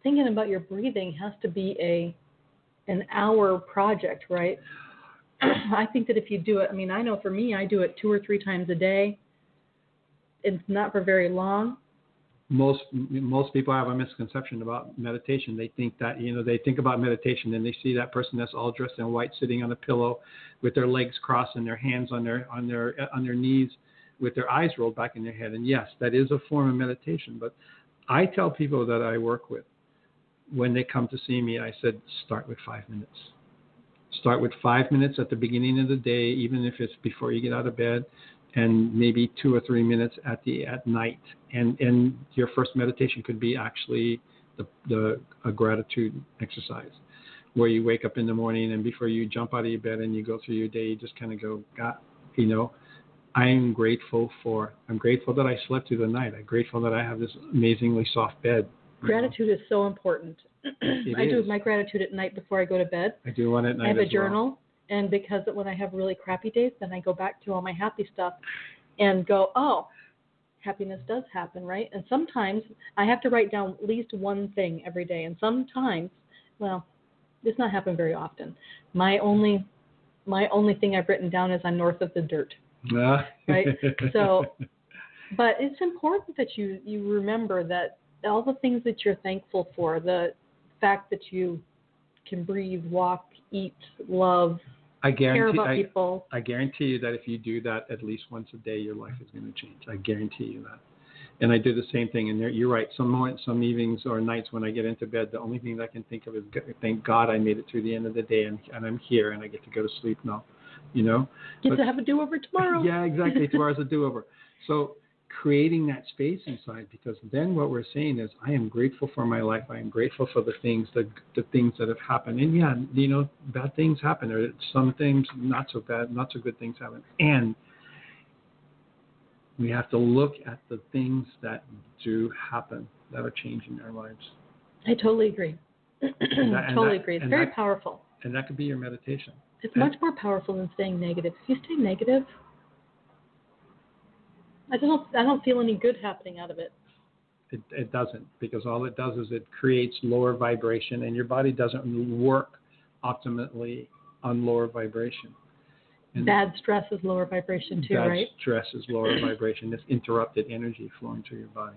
thinking about your breathing has to be a an hour project, right? I think that if you do it, I mean, I know for me, I do it two or three times a day. It's not for very long, most most people have a misconception about meditation. They think that, you know, they think about meditation and they see that person that's all dressed in white sitting on a pillow with their legs crossed and their hands on their on their on their knees with their eyes rolled back in their head. And yes, that is a form of meditation. But I tell people that I work with, when they come to see me, I said, start with five minutes. Start with five minutes at the beginning of the day, even if it's before you get out of bed, and maybe two or three minutes at the at night. And and your first meditation could be actually the the a gratitude exercise, where you wake up in the morning and before you jump out of your bed and you go through your day, you just kind of go, God, you know, I'm grateful for, I'm grateful that I slept through the night. I'm grateful that I have this amazingly soft bed. Gratitude is so important. I do my gratitude at night before I go to bed. I do one at night. I have a journal, and because when I have really crappy days, then I go back to all my happy stuff and go, oh, happiness does happen, right? And sometimes I have to write down at least one thing every day, and sometimes, well, it's not happened very often. My only, my only thing I've written down is I'm north of the dirt, ah. right? So, but it's important that you you remember that all the things that you're thankful for, the fact that you can breathe, walk, eat, love, I guarantee, care about I, people. I guarantee you that if you do that at least once a day, your life is going to change. I guarantee you that. And I do the same thing. And there, you're right. Some mornings, some evenings or nights when I get into bed, the only thing that I can think of is, thank God I made it through the end of the day and, and I'm here and I get to go to sleep now, you know. Get but, to have a do-over tomorrow. Yeah, exactly. Tomorrow's a do-over. So creating that space inside, because then what we're saying is, I am grateful for my life. I am grateful for the things that the things that have happened. And yeah, you know, bad things happen, or some things not so bad, not so good things happen. And we have to look at the things that do happen that are changing our lives. I totally agree. And that, and totally that, agree. It's very that, powerful. And that could be your meditation. It's and, much more powerful than staying negative. If you stay negative, I don't. I don't feel any good happening out of it. It, it doesn't, because all it does is it creates lower vibration, and your body doesn't work optimally on lower vibration. And bad stress is lower vibration too, bad right? Bad stress is lower vibration. This interrupted energy flowing through your body.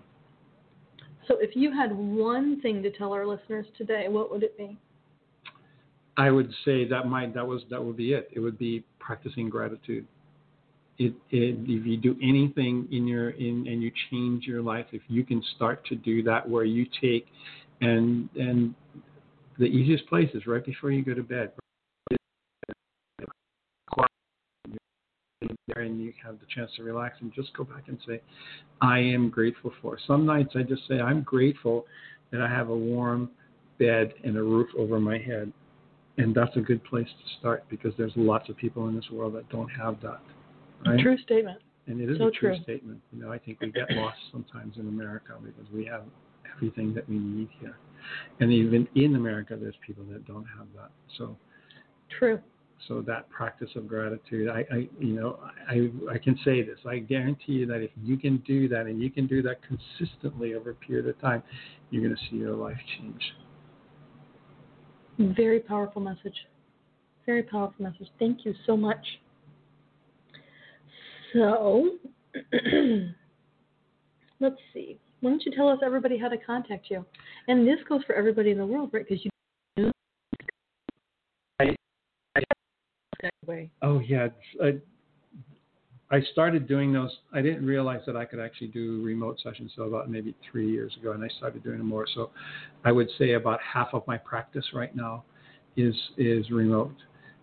So, if you had one thing to tell our listeners today, what would it be? I would say that my that was that would be it. It would be practicing gratitude. It, it, if you do anything in your in and you change your life, if you can start to do that, where you take and and the easiest place is right before you go to bed. And you have the chance to relax and just go back and say, I am grateful for. Some nights I just say, I'm grateful that I have a warm bed and a roof over my head, and that's a good place to start, because there's lots of people in this world that don't have that. Right? True statement. And it is so a true, true statement. You know, I think we get lost sometimes in America, because we have everything that we need here. And even in America, there's people that don't have that. So true. So that practice of gratitude, I, I you know, I, I can say this. I guarantee you that if you can do that, and you can do that consistently over a period of time, you're going to see your life change. Very powerful message. Very powerful message. Thank you so much. So, let's see. Why don't you tell us, everybody, how to contact you? And this goes for everybody in the world, right? Because you do. I, I, oh, yeah. I, I started doing those. I didn't realize that I could actually do remote sessions, so about maybe three years ago, and I started doing them more. So I would say about half of my practice right now is is remote.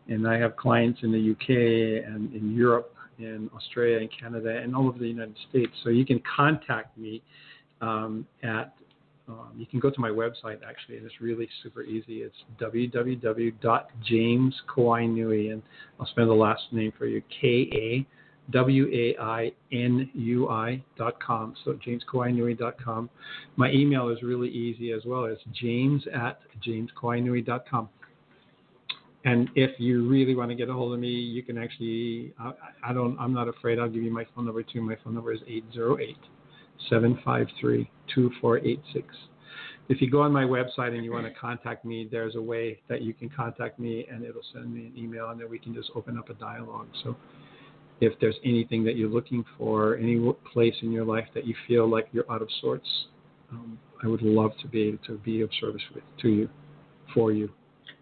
And I have clients in the U K and in Europe, in Australia and Canada and all over the United States. So you can contact me um, at, um, you can go to my website actually, and it's really super easy. It's w w w dot james kawainui, and I'll spell the last name for you, K A W A I N U I dot com. So james kawainui dot com. My email is really easy as well. It's james at james kawainui dot com. And if you really want to get a hold of me, you can actually, I, I don't, I'm not afraid. I'll give you my phone number too. My phone number is eight zero eight, seven five three, two four eight six. If you go on my website and you want to contact me, there's a way that you can contact me, and it'll send me an email, and then we can just open up a dialogue. So if there's anything that you're looking for, any place in your life that you feel like you're out of sorts, um, I would love to be able to be of service with, to you, for you.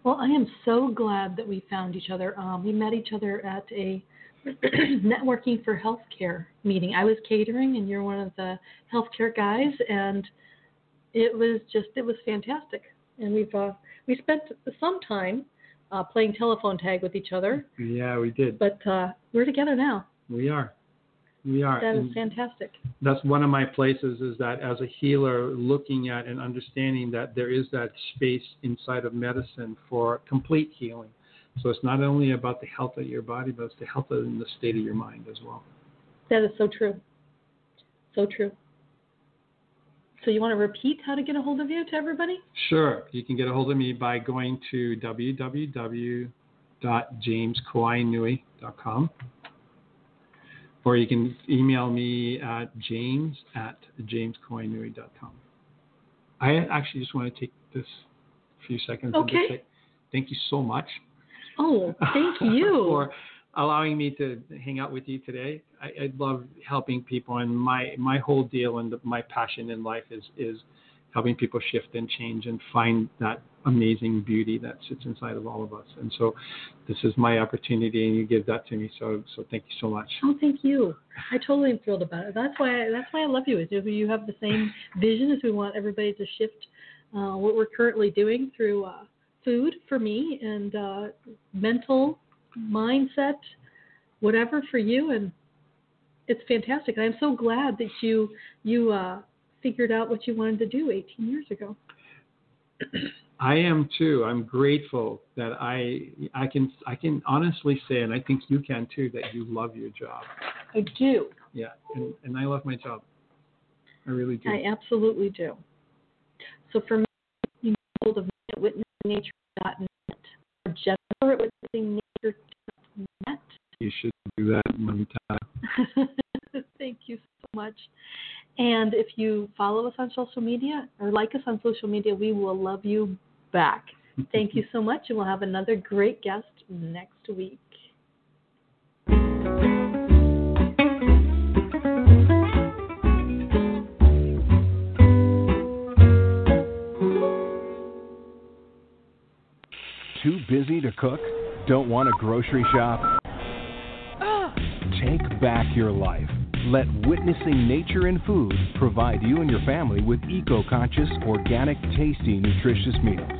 Well, I am so glad that we found each other. Um, we met each other at a networking for healthcare meeting. I was catering, and you're one of the healthcare guys, and it was just it was fantastic. And we've uh, we spent some time uh, playing telephone tag with each other. Yeah, we did. But uh, we're together now. We are. We are. That is and fantastic. That's one of my places, is that as a healer, looking at and understanding that there is that space inside of medicine for complete healing. So it's not only about the health of your body, but it's the health of the state of your mind as well. That is so true. So true. So you want to repeat how to get a hold of you to everybody? Sure. You can get a hold of me by going to w w w dot james kawainui dot com. Or you can email me at james at james kawainui dot com. I actually just want to take this few seconds. Okay. And just say thank you so much. Oh, thank you. For allowing me to hang out with you today. I, I love helping people, and my, my whole deal and the, my passion in life is is helping people shift and change and find that amazing beauty that sits inside of all of us. And so this is my opportunity, and you give that to me. So, so thank you so much. Oh, thank you. I totally am thrilled about it. That's why, I, that's why I love you. Is you have the same vision as we want everybody to shift uh, what we're currently doing through uh, food for me, and uh, mental mindset, whatever for you. And it's fantastic. And I'm so glad that you, you, uh, figured out what you wanted to do eighteen years ago. I am too. I'm grateful that I I can I can honestly say, and I think you can too, that you love your job. I do. Yeah, and, and I love my job. I really do. I absolutely do. So for me, you can get hold of me at witnessing nature dot net or Jennifer at witnessing nature dot net. You should do that one time. Thank you so much. And if you follow us on social media or like us on social media, we will love you back. Thank you so much, and we'll have another great guest next week. Too busy to cook? Don't want to grocery shop? Take back your life. Let Witnessing Nature and Food provide you and your family with eco-conscious, organic, tasty, nutritious meals.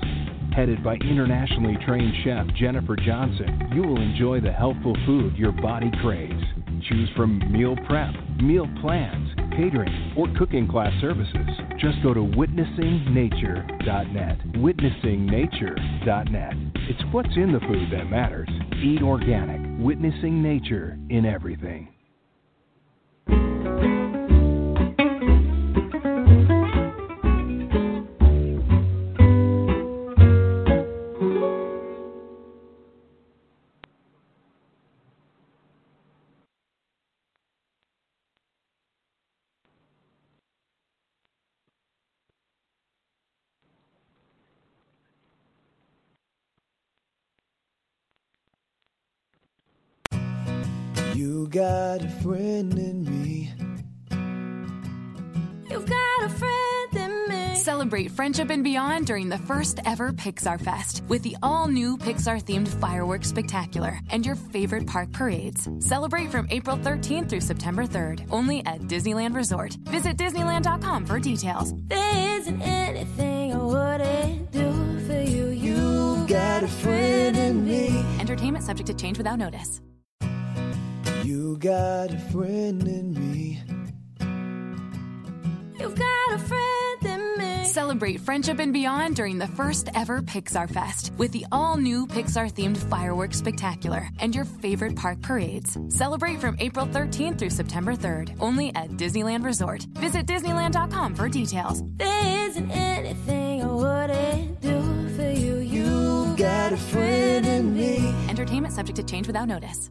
Headed by internationally trained chef Jennifer Johnson, you will enjoy the healthful food your body craves. Choose from meal prep, meal plans, catering, or cooking class services. Just go to witnessing nature dot net. witnessing nature dot net. It's what's in the food that matters. Eat organic. Witnessing nature in everything. You got a friend in me. You've got a friend in me. Celebrate friendship and beyond during the first ever Pixar Fest with the all-new Pixar-themed fireworks spectacular and your favorite park parades. Celebrate from April thirteenth through September third, only at Disneyland Resort. Visit disneyland dot com for details. There isn't anything I wouldn't do for you. You got a friend in me. Entertainment subject to change without notice. You got a friend in me. You've got a friend in me. Celebrate friendship and beyond during the first ever Pixar Fest with the all-new Pixar-themed fireworks spectacular and your favorite park parades. Celebrate from April thirteenth through September third, only at Disneyland Resort. Visit disneyland dot com for details. There isn't anything I wouldn't do for you. You got a friend in me. Entertainment subject to change without notice.